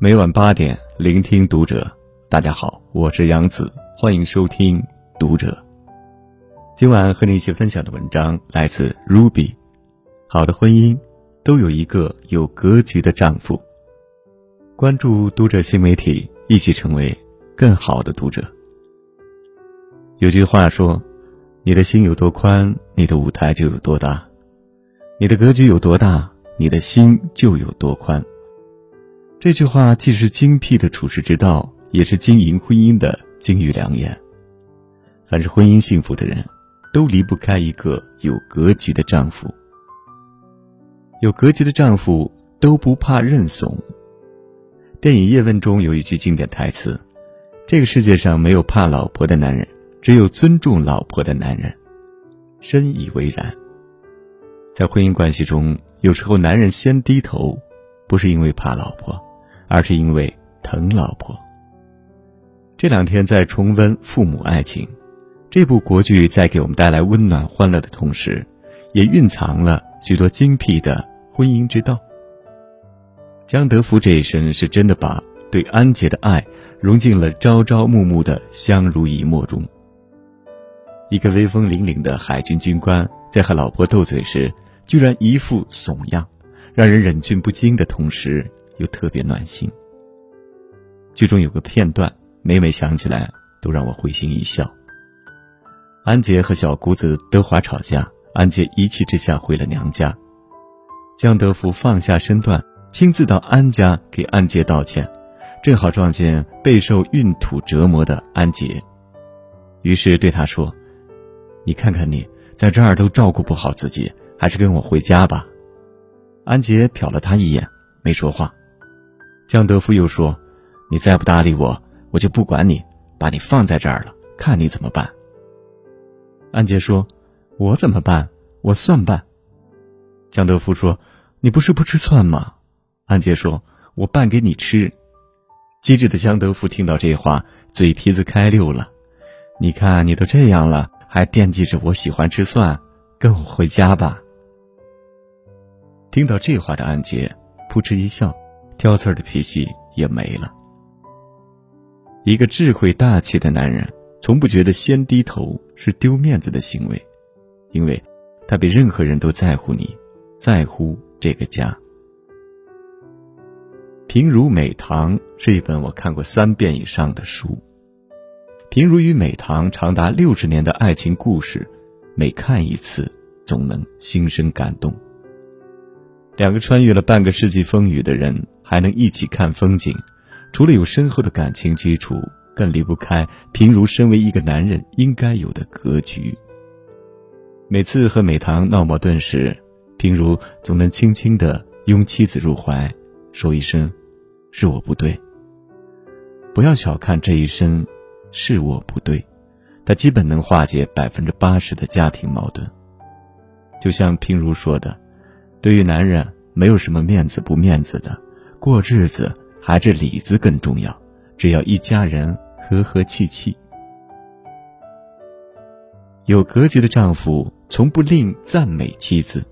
每晚8点，聆听读者。大家好，我是杨子，欢迎收听读者。今晚和你一起分享的文章来自 Ruby。 好的婚姻都有一个有格局的丈夫。关注读者新媒体，一起成为更好的读者。有句话说，你的心有多宽，你的舞台就有多大；你的格局有多大，你的心就有多宽。这句话既是精辟的处世之道，也是经营婚姻的金玉良言。凡是婚姻幸福的人，都离不开一个有格局的丈夫。有格局的丈夫都不怕认怂。电影《叶问》中有一句经典台词：这个世界上没有怕老婆的男人，只有尊重老婆的男人。深以为然。在婚姻关系中，有时候男人先低头，不是因为怕老婆，而是因为疼老婆。这两天在重温《父母爱情》，这部国剧在给我们带来温暖欢乐的同时，也蕴藏了许多精辟的婚姻之道。江德福这一生是真的把对安杰的爱融进了朝朝暮暮的相濡以沫中。一个威风凛凛的海军军官，在和老婆斗嘴时居然一副怂样，让人忍俊不禁的同时又特别暖心。剧中有个片段，每每想起来都让我会心一笑。安杰和小姑子德华吵架，安杰一气之下回了娘家。江德福放下身段，亲自到安家给安杰道歉，正好撞见备受孕吐折磨的安杰，于是对他说：你看看你，在这儿都照顾不好自己，还是跟我回家吧。安杰瞟了他一眼，没说话。江德福又说：你再不搭理我，我就不管你，把你放在这儿了，看你怎么办。安杰说：我怎么办？我蒜拌。江德福说：你不是不吃蒜吗？安杰说：我拌给你吃。机智的江德福听到这话，嘴皮子开溜了。你看你都这样了，还惦记着我喜欢吃蒜，跟我回家吧。听到这话的安杰扑哧一笑，挑刺儿的脾气也没了。一个智慧大气的男人，从不觉得先低头是丢面子的行为，因为他比任何人都在乎你，在乎这个家。平如美堂是一本我看过3遍以上的书。平如与美堂长达60年的爱情故事，每看一次总能心生感动。两个穿越了半个世纪风雨的人还能一起看风景，除了有深厚的感情基础，更离不开平如身为一个男人应该有的格局。每次和美堂闹矛盾时，平如总能轻轻地拥妻子入怀，说一声：是我不对。不要小看这一声是我不对，它基本能化解80%的家庭矛盾。就像平如说的，对于男人，没有什么面子不面子的，过日子还是里子更重要，只要一家人和和气气。有格局的丈夫从不吝赞美妻子。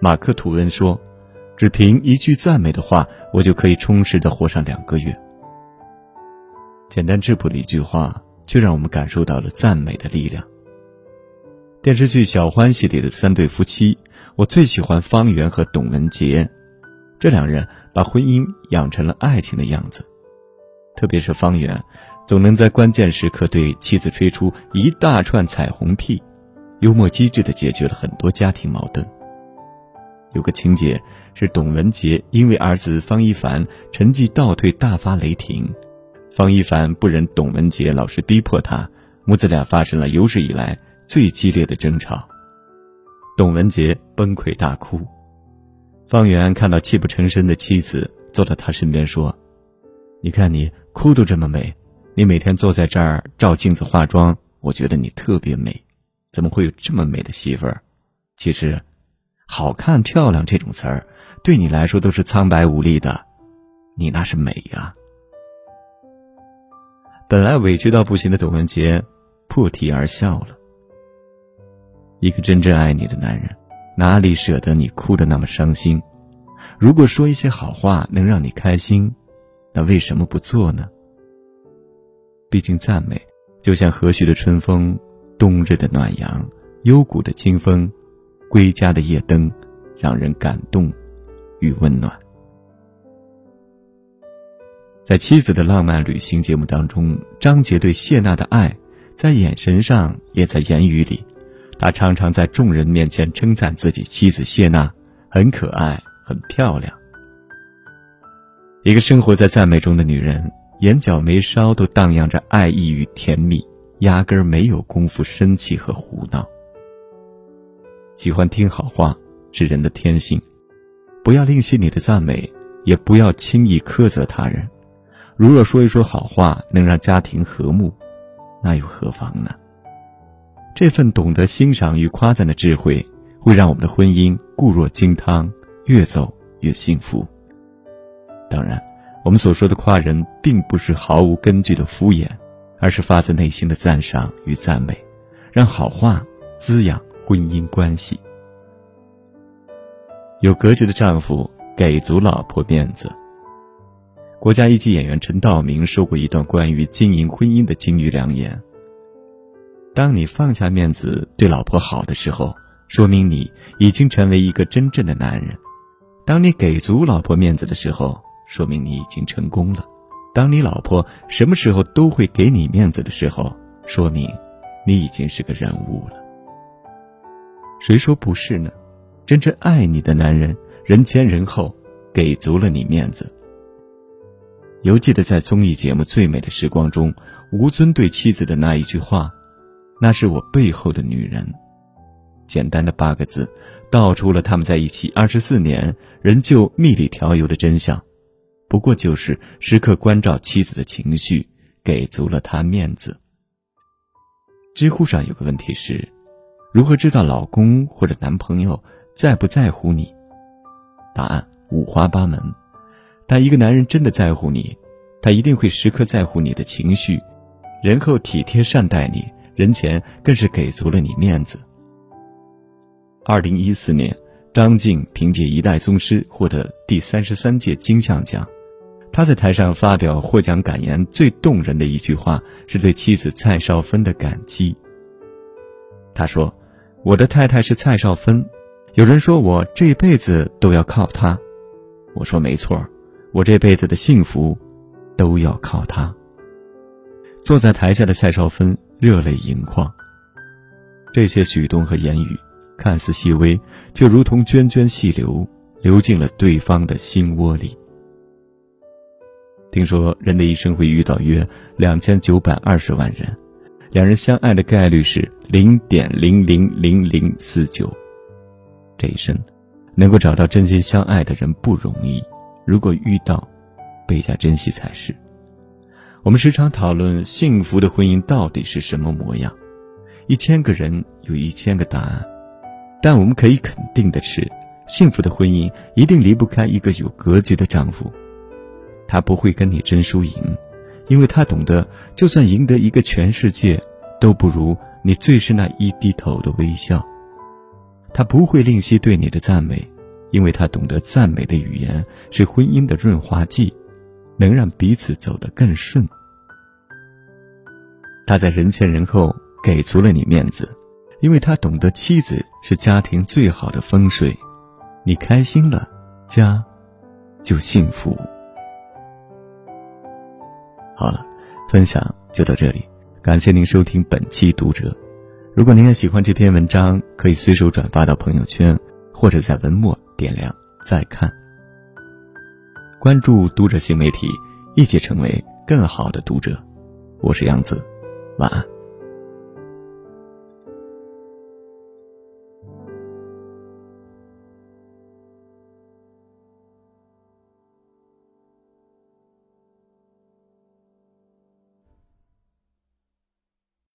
马克·吐温说：只凭一句赞美的话，我就可以充实地活上2个月。简单质朴的一句话，却让我们感受到了赞美的力量。电视剧《小欢喜》里的3对夫妻，我最喜欢方圆和董文杰，这2人把婚姻养成了爱情的样子。特别是方圆，总能在关键时刻对妻子吹出一大串彩虹屁，幽默机智地解决了很多家庭矛盾。有个情节是董文杰因为儿子方一凡成绩倒退大发雷霆，方一凡不忍董文杰老是逼迫他，母子俩发生了有史以来最激烈的争吵，董文杰崩溃大哭。方圆看到泣不成声的妻子，坐到他身边说：你看你哭都这么美，你每天坐在这儿照镜子化妆，我觉得你特别美，怎么会有这么美的媳妇儿？其实好看漂亮这种词儿对你来说都是苍白无力的，你那是美啊。本来委屈到不行的董文杰破涕而笑了。一个真正爱你的男人，哪里舍得你哭得那么伤心？如果说一些好话能让你开心，那为什么不做呢？毕竟赞美就像和煦的春风，冬日的暖阳，幽谷的清风，归家的夜灯，让人感动与温暖。在妻子的浪漫旅行节目当中，张杰对谢娜的爱在眼神上也在言语里，他常常在众人面前称赞自己妻子谢娜很可爱很漂亮。一个生活在赞美中的女人，眼角眉梢都荡漾着爱意与甜蜜，压根儿没有功夫生气和胡闹。喜欢听好话是人的天性，不要吝惜你的赞美，也不要轻易苛责他人。如若说一说好话能让家庭和睦，那又何妨呢？这份懂得欣赏与夸赞的智慧，会让我们的婚姻固若金汤，越走越幸福。当然，我们所说的夸人并不是毫无根据的敷衍，而是发自内心的赞赏与赞美，让好话滋养婚姻关系。有格局的丈夫给足老婆面子。国家一级演员陈道明说过一段关于经营婚姻的金玉良言：当你放下面子对老婆好的时候，说明你已经成为一个真正的男人；当你给足老婆面子的时候，说明你已经成功了；当你老婆什么时候都会给你面子的时候，说明你已经是个人物了。谁说不是呢？真正爱你的男人，人前人后给足了你面子。犹记得在综艺节目《最美的时光》中，吴尊对妻子的那一句话：那是我背后的女人。简单的8个字，道出了他们在一起24年仍旧蜜里调油的真相，不过就是时刻关照妻子的情绪，给足了她面子。知乎上有个问题是，如何知道老公或者男朋友在不在乎你？答案五花八门，但一个男人真的在乎你，他一定会时刻在乎你的情绪，人后体贴善待你，人前更是给足了你面子。2014年，张晋凭借《一代宗师》获得第33届金像奖。他在台上发表获奖感言，最动人的一句话是对妻子蔡少芬的感激。他说：我的太太是蔡少芬，有人说我这辈子都要靠她。我说没错，我这辈子的幸福都要靠她。坐在台下的蔡少芬热泪盈眶。这些举动和言语看似细微，却如同涓涓细流，流进了对方的心窝里。听说人的一生会遇到约2920万人，两人相爱的概率是 0.000049。这一生能够找到真心相爱的人不容易，如果遇到，倍加珍惜才是。我们时常讨论幸福的婚姻到底是什么模样，1000个人有1000个答案，但我们可以肯定的是，幸福的婚姻一定离不开一个有格局的丈夫。他不会跟你争输赢，因为他懂得，就算赢得一个全世界，都不如你最是那一低头的微笑。他不会吝惜对你的赞美，因为他懂得赞美的语言是婚姻的润滑剂，能让彼此走得更顺。他在人前人后给足了你面子，因为他懂得妻子是家庭最好的风水，你开心了，家就幸福。好了，分享就到这里，感谢您收听本期读者。如果您也喜欢这篇文章，可以随手转发到朋友圈，或者在文末点亮再看。关注读者新媒体，一起成为更好的读者。我是杨子，晚安。